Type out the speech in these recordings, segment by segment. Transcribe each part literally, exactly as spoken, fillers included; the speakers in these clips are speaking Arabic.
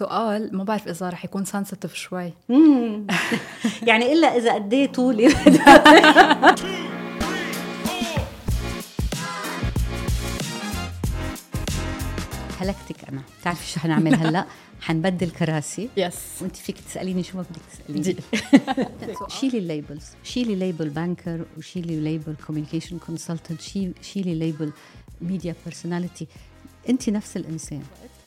سؤال ما بعرف إذا رح يكون سنسيتيف شوي يعني إلا إذا أديت طولي هلكتك أنا. تعرفي شو حنعمل هلأ؟ حنبدل كراسي يس وانت فيك تسأليني شو ما بدك تسأليني. شيلي الليبلز، شيلي ليبل بانكر وشيلي ليبل كوميونيكيشن كونسلتنت، شيلي ليبل ميديا بيرسوناليتي. أنت نفس الإنسان.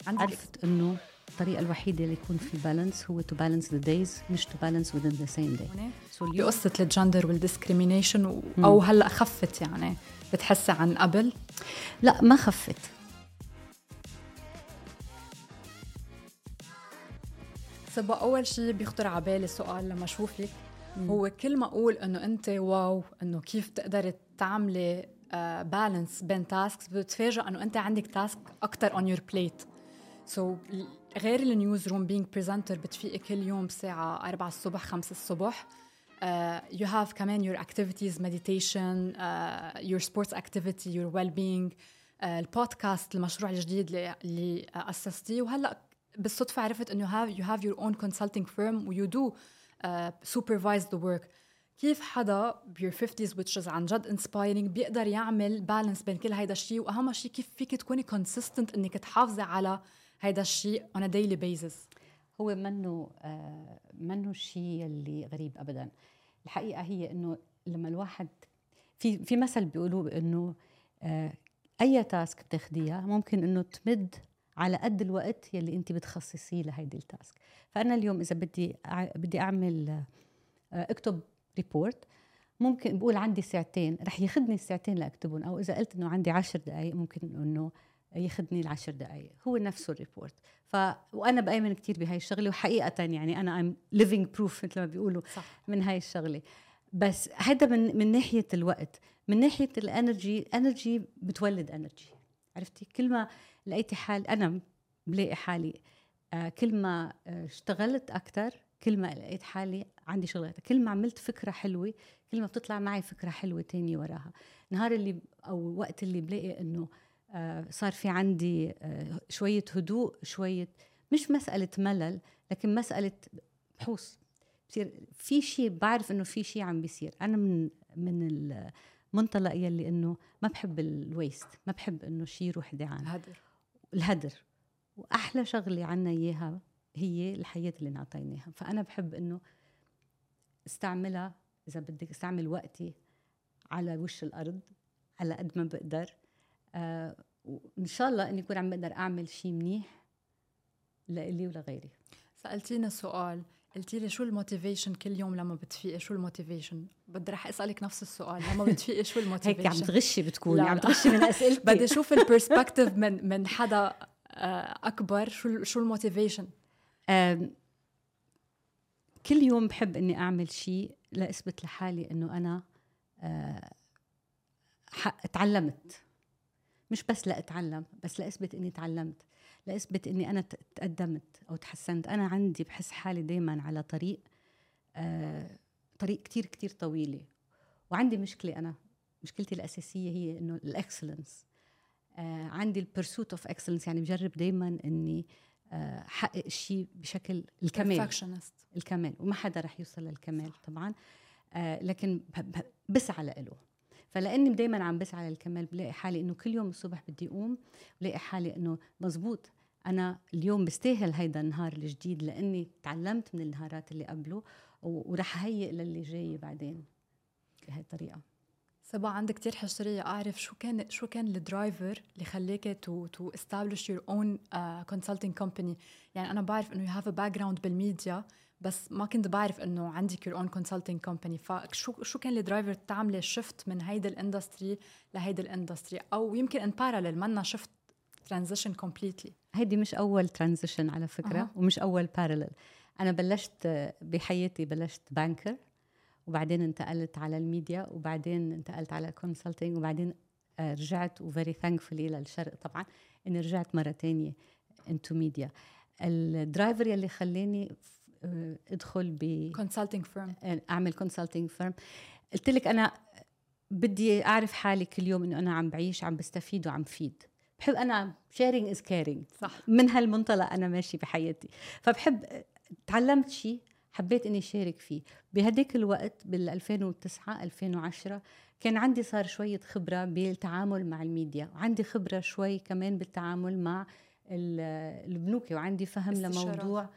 عرفت إنه الطريقة الوحيدة اللي يكون في بالانس هو to balance the days مش to balance within the same day. بقصة الجندر والديسكريمينيشن و... أو هلأ خفت يعني بتحسي عن قبل؟ لا ما خفت. صبا أول شيء بيخطر عبالي سؤال لما أشوفك هو كل ما أقول إنه أنت واو إنه كيف تقدر تعملي بالانس بين تاسكس بتتفاجأ إنه أنت عندك تاسك أكتر on your plate. سو so, غير النيوز روم بينج بريزنتر بتفيقي كل يوم الساعة أربعة الصبح خمسة الصبح يو هاف كمان يور اكتيفيتيز مديتيشن يور سبورتس اكتيفيتي يور ويل بينج البودكاست المشروع الجديد اللي أسستيه وهلا بالصدفة عرفت إنه هاف يو هاف يور اون كونسلتينج فيرم ويو دو سوبرفايز ذا ورك. كيف حدا بيور فيفتيز ويتشز عن جد انسبايرينج بيقدر يعمل بالانس بين كل هيدا الشيء واهم شيء كيف فيك تكوني كونسيستنت انك تحافظي على هيدا الشيء on a daily basis؟ هو منه آه منه الشيء اللي غريب أبداً. الحقيقة هي إنه لما الواحد في في مثل بيقولوا إنه آه أي تاسك بتاخديها ممكن إنه تمد على قد الوقت يلي أنت بتخصصيه لهيدي التاسك. فأنا اليوم إذا بدي بدي أعمل آه أكتب ريبورت ممكن بقول عندي ساعتين رح يخدني الساعتين لأكتبهم، أو إذا قلت إنه عندي عشر دقايق ممكن إنه يخدني العشر دقائق هو نفسه الريبورت. ف... وأنا بأيمن كتير بهاي الشغلة وحقيقة يعني أنا I'm living proof مثل ما بيقولوا صح. من هاي الشغلة. بس هذا من... من ناحية الوقت. من ناحية الانرجي انرجي بتولد انرجي. عرفتي كل ما لقيتي حال أنا بلاقي حالي آه كل ما اشتغلت أكتر كل ما لقيت حالي عندي شغلات، كل ما عملت فكرة حلوة كل ما بتطلع معي فكرة حلوة تانية وراها. نهار اللي أو وقت اللي بلاقي أنه آه صار في عندي آه شوية هدوء شوية مش مسألة ملل لكن مسألة بحوص بصير في شيء بعرف إنه في شيء عم بيصير. أنا من من المنطلق يلي إنه ما بحب الويست، ما بحب إنه شيء يروح دعان الهدر الهدر وأحلى شغلة عنا إياها هي الحياة اللي نعطيناها. فأنا بحب إنه استعملها إذا بدك استعمل وقتي على وش الأرض على قد ما بقدر. آه، وإن شاء الله أني أكون عم بقدر أعمل شيء منيح لإلي ولغيري. سألتينا سؤال قلتيلي شو الموتيفيشن كل يوم لما بتفيقي شو الموتيفيشن؟ بدي رح أسألك نفس السؤال لما بتفيقي شو الموتيفيشن؟ هيك عم تغشي بتكوني عم تغشي من أسئلتي بدي أشوف البرسبكتيف من من حدا أكبر شو شو الموتيفيشن؟ آه، كل يوم بحب أني أعمل شيء لأثبت لحالي أنه أنا آه، تعلمت مش بس لأتعلم بس لأثبت إني تعلمت لأثبت إني أنا تقدمت أو تحسنت. أنا عندي بحس حالي دايماً على طريق آه طريق كتير كتير طويلة وعندي مشكلة. أنا مشكلتي الأساسية هي إنه الإكسلنس آه عندي البرسوت أوف إكسلنس يعني بجرب دايماً إني آه حقق شيء بشكل الكمال الكمال وما حدا رح يوصل للكمال طبعاً آه لكن بسعى لإله. فلأني دايماً عم بسعى للكمال بلاقي حالي إنه كل يوم الصبح بدي أقوم بلاقي حالي إنه مزبوط أنا اليوم بستاهل هيدا النهار الجديد لأني تعلمت من النهارات اللي قبله ورح هيئ للي جاي بعدين بهاي الطريقة. صبا عندك كتير حشرية أعرف شو كان شو كان الدرايفر اللي خليك تو تو establish your own uh, consulting company. يعني أنا بعرف إنه you have a background بالميديا بس ما كنت بعرف إنه عندك your own consulting company. فشو شو كان الدرايفر تعمل شفت من هيدا الاندستري لهيدا الاندستري أو يمكن إن parallel منا شفت transition completely؟ هيدي مش أول transition على فكرة أه. ومش أول parallel. أنا بلشت بحياتي بلشت بانكر وبعدين انتقلت على الميديا وبعدين انتقلت على consulting وبعدين رجعت very thankfully للشرق طبعا إن رجعت مرة تانية into media. الدرايفر يلي خليني ادخل ب consulting firm اعمل consulting firm قلت لك انا بدي اعرف حالي كل يوم انه انا عم بعيش عم بستفيد وعم فيد بحب أنا شيرينج إز كيرينج، صح، من هالمنطلق أنا ماشي بحياتي. فبحب تعلمت شيء حبيت إني شارك فيه. بهديك الوقت بالألفين وتسعة ألفين وعشرة كان عندي صار شوية خبرة بالتعامل مع الميديا، وعندي خبرة شوي كمان بالتعامل مع البنوك، وعندي فهم استشارة. لموضوع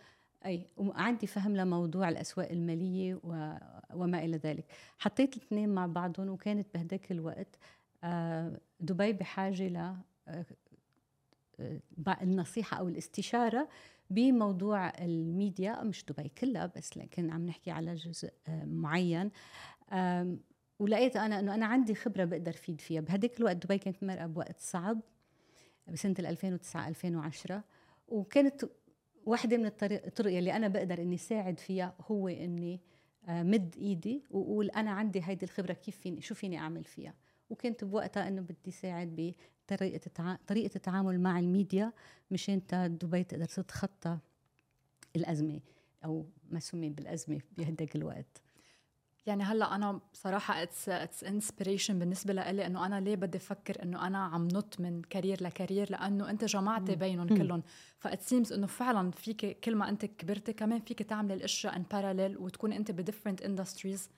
أي وعندي فهم لموضوع الأسواق المالية و... وما إلى ذلك. حطيت الاثنين مع بعضهم، وكانت بهداك الوقت دبي بحاجة ل النصيحة أو الاستشارة بموضوع الميديا، مش دبي كلها بس لكن عم نحكي على جزء معين. ولقيت أنا أنه أنا عندي خبرة بقدر فيد فيها. بهداك الوقت دبي كانت مرقة بوقت صعب بسنة ألفين وتسعة ألفين وعشرة، وكانت واحدة من الطرق اللي أنا بقدر أني ساعد فيها هو أني مد إيدي وقول أنا عندي هيدي الخبرة، كيف فيني شو فيني أعمل فيها. وكنت بوقتها أنه بدي ساعد بطريقة طريقة التعامل مع الميديا مشان تا دبي تقدر تتخطى الأزمة أو ما سمي بالأزمة بهداك الوقت. يعني هلا انا بصراحه اتس اتس انسبيريشن بالنسبه لي، انه انا ليه بدي افكر انه انا عم نط من كارير لكارير، لانه انت جمعت بينهم كلهم. فات سيمز انه فعلا فيك كل ما انت كبرت كمان فيك تعمل الاشياء ان باراليل وتكون انت بديفرنت اندستريز.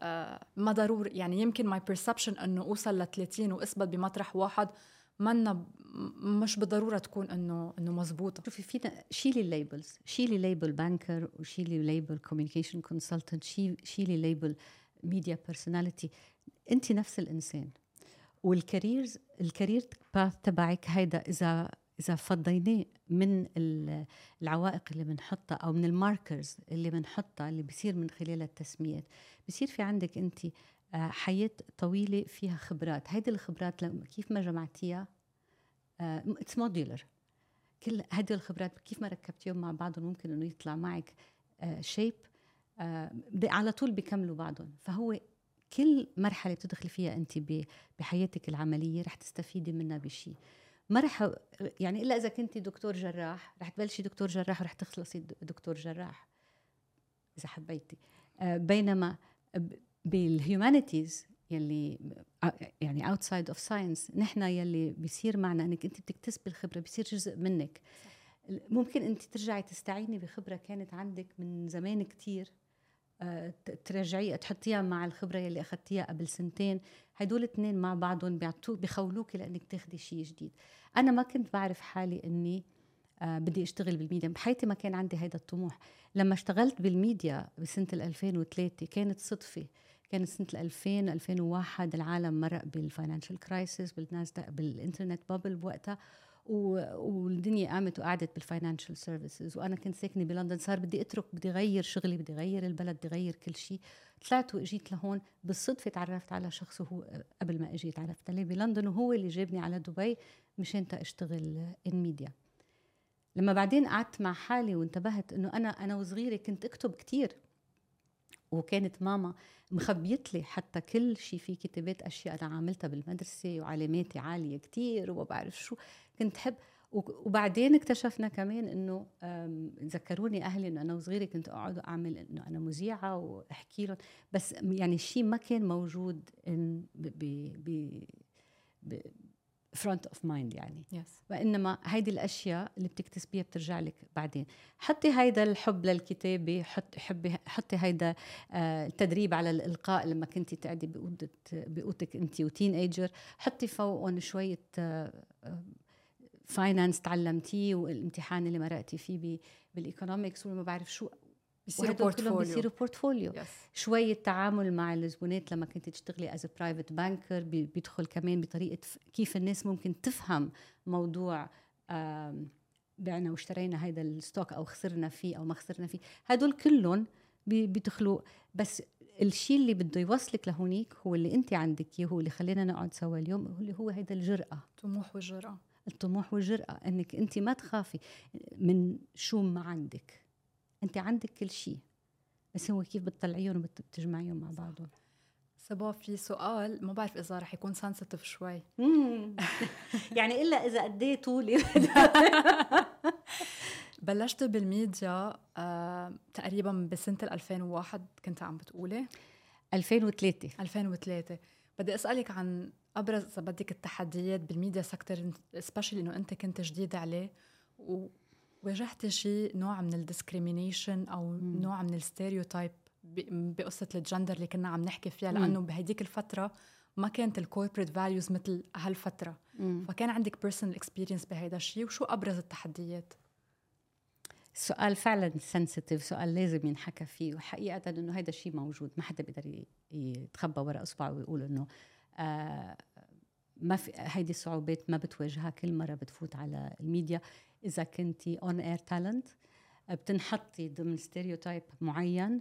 آه ما ضروري، يعني يمكن ماي بيرسبشن انه اوصل ل ثلاثين واثبت بمطرح واحد، ما مش بالضروره تكون انه انه مزبوطه. شوفي فينا شيلي الليبلز، شيلي ليبل بانكر وشيلي ليبل كوميونيكيشن كونسلتنت، شيلي ليبل ميديا بيرسوناليتي، انت نفس الانسان. والكاريرز الكارير باث تبعك هيدا اذا اذا فضيناه من العوائق اللي بنحطها او من الماركرز اللي بنحطها اللي بصير من خلال التسميات، بصير في عندك انت حياة طويلة فيها خبرات. هيدي الخبرات كيف ما جمعتيها it's modular، كل هيدي الخبرات كيف ما ركبتيهم مع بعضهم ممكن انه يطلع معك شيب على طول بيكملوا بعضهم. فهو كل مرحلة بتدخل فيها انت بحياتك العملية رح تستفيدي منها بشيء. ما رح يعني الا اذا كنتي دكتور جراح رح تبلشي دكتور جراح ورح تخلصي دكتور جراح اذا حبيتي. بينما بالهيومانيتيز يلي يعني outside of science نحن يلي بيصير معنا انك انت بتكتسبي الخبره، بيصير جزء منك. ممكن انت ترجعي تستعيني بخبره كانت عندك من زمان كتير، ترجعيها تحطيها مع الخبره يلي اخذتيها قبل سنتين. هدول الاثنين مع بعضهم بيعطوك بخولوك لانك تاخدي شيء جديد. انا ما كنت بعرف حالي اني بدي اشتغل بالميديا، بحياتي ما كان عندي هيدا الطموح. لما اشتغلت بالميديا بسنه ألفين وثلاثة كانت صدفه. كانت سنه ألفين ألفين وواحد العالم مرق بالفاينانشال كرايسيس، بالنازداق، بالانترنت بابل بوقتها، والدنيا قامت وقعدت بالفاينانشال سيرفيسز. وانا كنت ساكنه بلندن، صار بدي اترك، بدي غير شغلي، بدي غير البلد، بدي غير كل شيء. طلعت واجيت لهون بالصدفه، تعرفت على شخص وهو قبل ما اجي تعرفت عليه بلندن، وهو اللي جابني على دبي مشان تا اشتغل ان ميديا. لما بعدين قعدت مع حالي وانتبهت انه انا انا وصغيره كنت اكتب كتير، وكانت ماما مخبيت لي حتى كل شيء في كتابات اشياء انا عاملتها بالمدرسه، وعلاماتي عاليه كتير وما بعرف شو كنت حب. وبعدين اكتشفنا كمان انه ذكروني اهلي انه انا وصغيره كنت اقعد اعمل انه انا مذيعه واحكي لهم، بس يعني الشيء ما كان موجود ب ب ب فرونت اوف مايند يعني. yes. وانما هيدي الاشياء اللي بتكتسبيها بترجع لك بعدين. حطي هيدا الحب للكتابه، حط حبي حطي هيدا التدريب على الالقاء لما كنتي تقعدي باوضه باوضتك انت وتين ايجر، حطي فوقهم شويه فاينانس تعلمتيه والامتحان اللي مرقتي فيه بالايكونومكس وما بعرف شو، بيصيروا بورتفوليو، بيصيروا بورتفوليو. yes. شوية تعامل مع الزبونات لما كنت تشتغلي as a private banker بيدخل كمان بطريقة كيف الناس ممكن تفهم موضوع بعنا واشترينا هيدا الستوك أو خسرنا فيه أو ما خسرنا فيه. هدول كلهم بيدخلوا، بس الشيء اللي بده يوصلك لهونيك هو اللي انت عندك، هو اللي خلينا نقعد سوا اليوم، هو اللي هو هيدا الجرأة، الطموح والجرأة. الطموح والجرأة انك انت ما تخافي من شو ما عندك، أنت عندك كل شيء، بس هو كيف بتطلعيهم وبتجمعيهم مع بعضهم. صبا في سؤال ما بعرف إذا رح يكون سنسيتيف شوي. يعني إلا إذا قديت طولي. بلشت بالميديا آه، تقريبا بسنة ألفين وواحد كنت عم بتقولي ألفين وثلاثة. ألفين وثلاثة بدي أسألك عن أبرز بدك التحديات بالميديا سكتر سبيشلي إنه أنت كنت جديد عليه وواجهت شيء نوع من الديسكريمينيشن أو مم. نوع من الستيريوتايب بقصة الجندر اللي كنا عم نحكي فيها، لأنه بهديك الفترة ما كانت الكوربريت فاليوز مثل هالفترة، مم. فكان عندك بيرسونال اكسبيرينس بهيدا الشيء. وشو أبرز التحديات؟ سؤال فعلا سنسيتيف، سؤال لازم ينحكى فيه، وحقيقة إنه هيدا الشيء موجود، ما حدا بيقدر يتخبى وراء إصبعه ويقول إنه آه ما في هيدي الصعوبات ما بتواجهها كل مرة بتفوت على الميديا. إذا كنتي on air talent بتنحطي ضمن ستيريوتايب معين،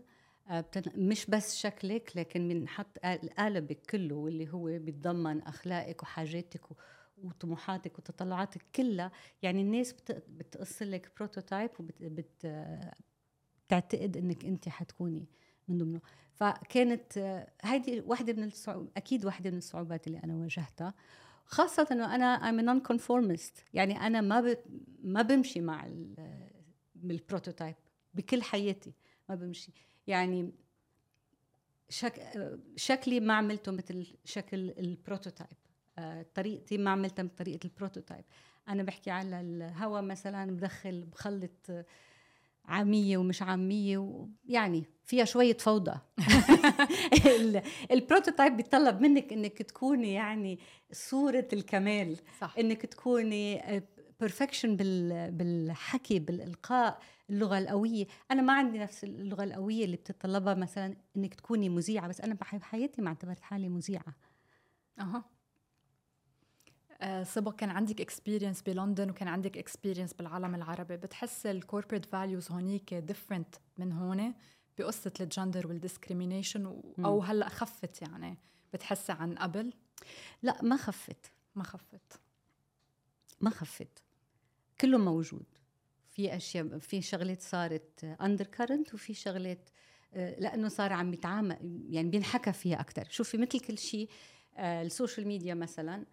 مش بس شكلك لكن بنحط قالبك كله واللي هو بيتضمن أخلاقك وحاجاتك وطموحاتك وتطلعاتك كلها. يعني الناس بتقصلك لك بروتوتايب وبتعتقد أنك أنت حتكوني من ضمنه. فكانت هيدي واحدة من الصعوب... أكيد واحدة من الصعوبات اللي أنا واجهتها، خاصة أنه أنا I'm a non-conformist، يعني أنا ما, ب... ما بمشي مع ال... البروتوتايب بكل حياتي، ما بمشي. يعني شك... شكلي ما عملته مثل شكل البروتوتايب، طريقتي ما عملتها مثل طريقة البروتوتايب. أنا بحكي على الهوا مثلا بدخل بخلط عامية ومش عامية و... يعني فيها شوية فوضى. البروتوتايب بيطلب منك أنك تكوني يعني صورة الكمال، صح. أنك تكوني بيرفكشن بالحكي، بالإلقاء، اللغة القوية. أنا ما عندي نفس اللغة القوية اللي بتطلبها مثلا أنك تكوني مذيعة، بس أنا بحياتي ما اعتبرت حالي مذيعة. أها صبا، كان عندك اكسبيرينس بلندن وكان عندك اكسبيرينس بالعالم العربي، بتحس الكوربريت فاليوز هونيك ديفرنت من هون بقصة الجندر والديسكريمينيشن، أو هلأ خفت؟ يعني بتحس عن قبل؟ لا ما خفت، ما خفت ما خفت كله موجود. في أشياء، في شغلات صارت أندر كارنت، وفي شغلات لأنه صار عم يتعامل يعني بينحكى فيها أكتر. شوفي مثل كل شيء السوشيال ميديا مثلاً،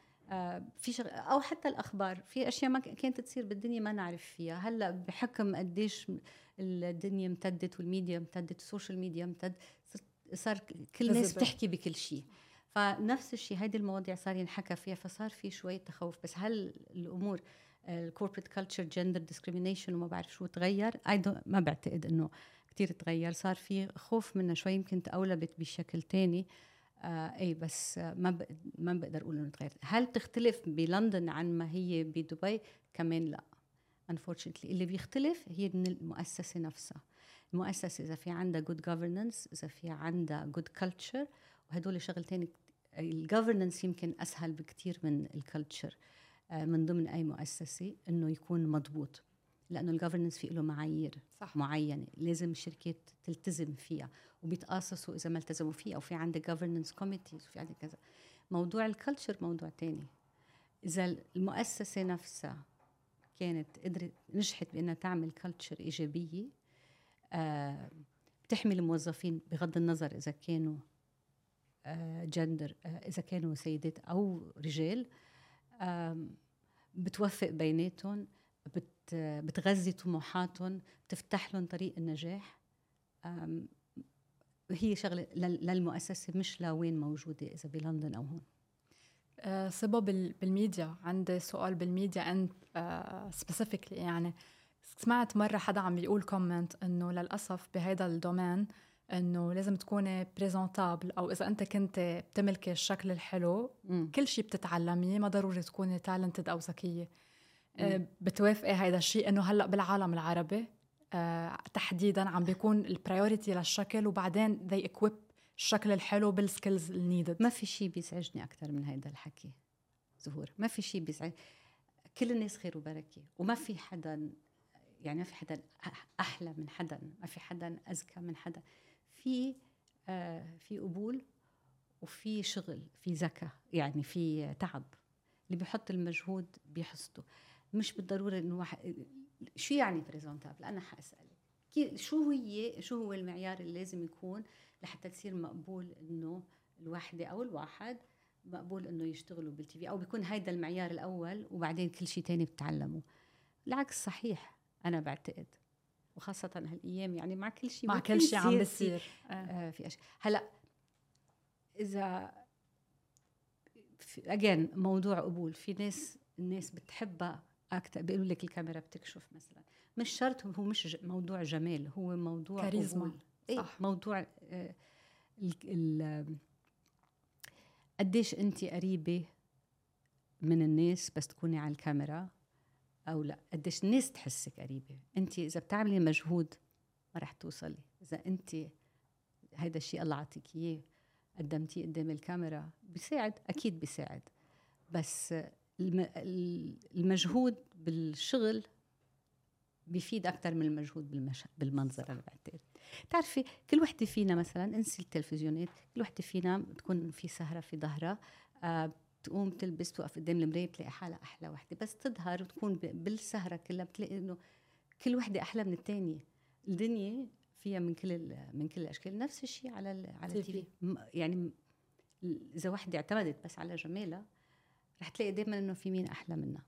في شغل أو حتى الأخبار، في أشياء ما كانت تصير بالدنيا ما نعرف فيها. هلأ بحكم قديش الدنيا امتدت والميديا امتدت والسوشيال ميديا امتد، صار كل الناس بتحكي بكل شيء، فنفس الشيء هيدي المواضيع صار ينحكى فيها، فصار في شوية تخوف. بس هل الأمور الكوربريت كلتشر جندر ديسكريمينيشن وما بعرف شو تغير؟ ما بعتقد إنه كتير تغير، صار في خوف منه شوي، يمكن تقولبت بشكل تاني آه اي بس آه ما بق... ما بقدر اقول انه تغير. هل تختلف بلندن عن ما هي بدبي؟ كمان لا، انفورشنتلي اللي بيختلف هي من المؤسسه نفسها. المؤسسه اذا في عندها جود جوفرننس، اذا في عندها جود كلتشر، وهدول شغلتين. الجوفرننس يمكن اسهل بكتير من الكلتشر آه من ضمن اي مؤسسه انه يكون مضبوط، لانه الجوفرننس فيه له معايير، صح. معينه لازم الشركات تلتزم فيها وبيتقاصصوا اذا ما التزموا فيها، وفي عندك جوفرننس كوميتيز وفي عندك كذا. موضوع الكلتشر موضوع تاني، اذا المؤسسه نفسها كانت قدرت نجحت بانها تعمل كلتشر ايجابيه آه بتحمي الموظفين بغض النظر اذا كانوا آه جندر آه اذا كانوا سيدات او رجال، آه بتوفق بيناتهم، بت بتغذي طموحاتهم، بتفتح لهم طريق النجاح. هي شغلة للمؤسسة مش لوين موجودة إذا بلندن أو هون. صبا، بالميديا عندي سؤال، بالميديا أنت specifically يعني سمعت مرة حدا عم بيقول كومنت إنه للأسف بهيدا الدومين إنه لازم تكوني بريزنتابل، أو إذا أنت كنت بتملكي الشكل الحلو م. كل شي بتتعلميه، ما ضروري تكوني talented أو ذكية. بتوافقي هيدا الشيء انه هلا بالعالم العربي آه تحديدا عم بيكون البرايورتي للشكل، وبعدين they equip الشكل الحلو بالسكيلز النيدد؟ ما في شيء بيزعجني اكثر من هيدا الحكي زهور، ما في شيء بيزعج. كل الناس خير وبركه، وما في حدا يعني ما في حدا احلى من حدا، ما في حدا اذكى من حدا. في آه في قبول وفي شغل، في ذكاء، يعني في تعب. اللي بيحط المجهود بيحصده، مش بالضروره انه واحد. شو يعني بريزنتابل؟ انا حاسالك كيف، شو هي شو هو المعيار اللي لازم يكون لحتى تصير مقبول انه الواحده او الواحد مقبول انه يشتغلوا بالتي في، او بيكون هيدا المعيار الاول وبعدين كل شيء تاني بتتعلمه؟ العكس صحيح انا بعتقد، وخاصه هالايام يعني مع كل شيء، مع كل شيء عم بيصير آه. آه في اشياء هلا اذا اجين موضوع قبول. في ناس الناس بتحبها اكتر، بيقولوا لك الكاميرا بتكشف مثلا، مش شرط، هو مش موضوع جمال، هو موضوع كاريزما. إيه؟ صح. موضوع آه ال قديش انت قريبه من الناس بس تكوني على الكاميرا او لا، قديش الناس تحسك قريبه. انت اذا بتعملي مجهود ما رح توصلي، اذا انت هيدا الشيء الله عطيك اياه قدمتيه قدام الكاميرا بيساعد، اكيد بيساعد، بس المجهود بالشغل بيفيد اكثر من المجهود بالمشهد بالمنظر. انا بعتقد تعرفي كل وحده فينا مثلا انسي التلفزيونات، كل وحده فينا بتكون في سهره في ظهرها، آه تقوم تلبس توقف قدام المرايه بتلاقي حالها احلى وحده، بس تظهر وتكون بالسهره كلها بتلاقي انه كل وحده احلى من الثانيه. الدنيا فيها من كل من كل الاشكال. نفس الشيء على على التيفي، يعني اذا وحده اعتمدت بس على جمالها رح تلاقي دائما انه في مين احلى منها،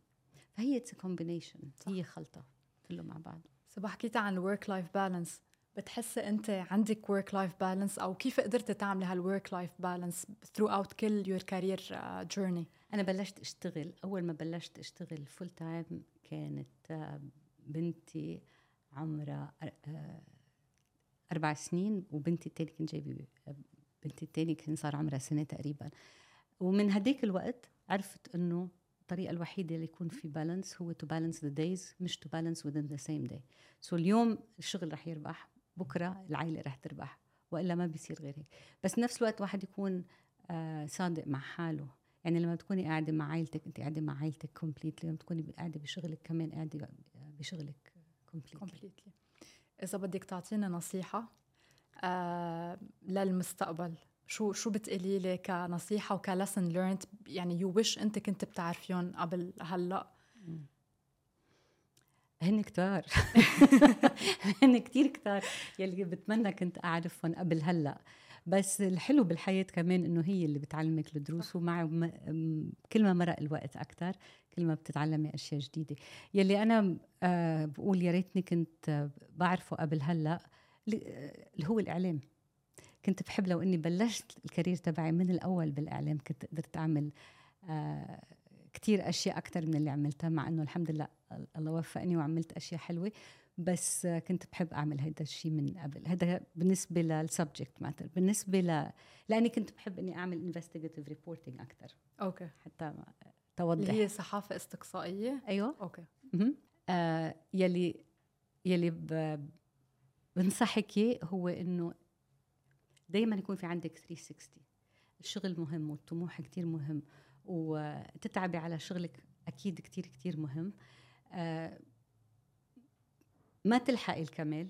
فهي اتس كومبينيشن، هي خلطه كله مع بعض. صبا حكيت عن الورك لايف بالانس، بتحس انت عندك ورك لايف بالانس، او كيف قدرت تعملي هالورك لايف بالانس ثرو اوت كل يور كارير جيرني؟ انا بلشت اشتغل، اول ما بلشت اشتغل فول تايم كانت بنتي عمرها اربع سنين، وبنتي الثانيه كان جايبه بنتي الثانيه كان صار عمرها سنه تقريبا. ومن هديك الوقت عرفت انه الطريقة الوحيدة اللي يكون في بالانس هو to balance the days، مش to balance within the same day. so اليوم الشغل رح يربح، بكرة العائلة رح تربح، وإلا ما بيصير غير هيك. بس نفس الوقت واحد يكون آه صادق مع حاله، يعني لما تكوني قاعدة مع عائلتك انت قاعدة مع عائلتك completely، لما تكوني قاعدة بشغلك كمان قاعدة بشغلك completely. إذا بدك تعطينا نصيحة آه للمستقبل، شو شو بتقلي لي كنصيحة وكلسن ليرنت، يعني يو ويش أنت كنت بتعرفيون قبل هلأ؟ هن كتار هن كتير كتار يلي بتمنى كنت أعرفهم قبل هلأ، بس الحلو بالحياة كمان إنه هي اللي بتعلمك الدروس، ومع كل ما مرق الوقت أكتر كل ما بتتعلمي أشياء جديدة. يلي أنا بقول يا ريتني كنت بعرفه قبل هلأ اللي هو الإعلام. كنت بحب لو اني بلشت الكارير تبعي من الاول بالاعلام كنت قدرت اعمل آه كتير اشياء اكتر من اللي عملتها، مع انه الحمد لله الله وفقني وعملت اشياء حلوه، بس آه كنت بحب اعمل هذا الشيء من قبل. هذا بالنسبه للسبجكت ماتر. بالنسبه ل لاني كنت بحب اني اعمل انفستيجيتيف ريبورتنج اكتر. اوكي، حتى توضح اللي هي صحافه استقصائيه. ايوه اوكي. آه يلي يلي ب... بنصحك هو انه دايما يكون في عندك ثلاث مية وستين. الشغل مهم والطموح كتير مهم، وتتعبي على شغلك أكيد كتير كتير مهم. آه ما تلحقي الكمال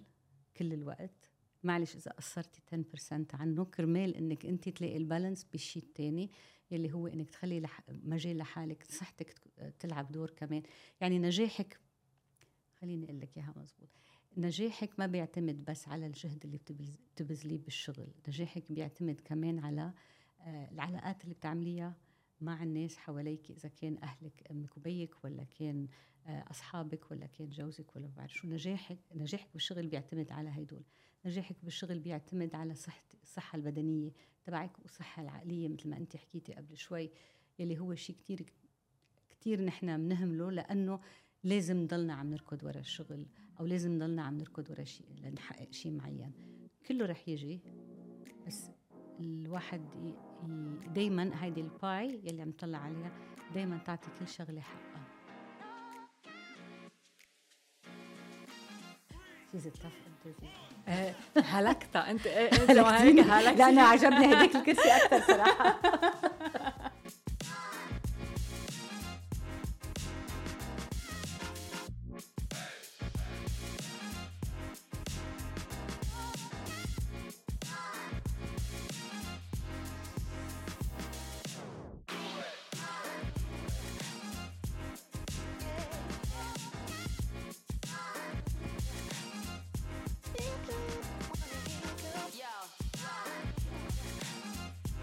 كل الوقت، معلش إذا قصرتي عشرة بالمية عنه كرمال إنك أنت تلاقي البالانس بالشيء التاني يلي هو إنك تخلي لح... مجال لحالك، صحتك تلعب دور كمان. يعني نجاحك، خليني أقول لك إياها مزبوط، نجاحك ما بيعتمد بس على الجهد اللي بتبذليه بالشغل، نجاحك بيعتمد كمان على العلاقات اللي بتعمليها مع الناس حواليك، إذا كان أهلك أمك وبيك، ولا كان أصحابك، ولا كان جوزك، ولا بعرف شو. نجاحك نجاحك بالشغل بيعتمد على هيدول. نجاحك بالشغل بيعتمد على صحة الصحة البدنية تبعك والصحة العقلية مثل ما أنت حكيتي قبل شوي، يلي هو شيء كتير كتير نحنا منهمله، لأنه لازم نضلنا عم نركض ورا الشغل، أو لازم نضلنا عم نركض ورا شيء لنحقق شيء معين. كله رح يجي، بس الواحد دايماً هيدي الباي يلي عم تطلع عليها دايماً تعطي كل شغلة حقها. شيزة تلف انتزي هلكتها انت. هلكتيني، لأنه عجبني هديك الكرسي أكتر صراحة.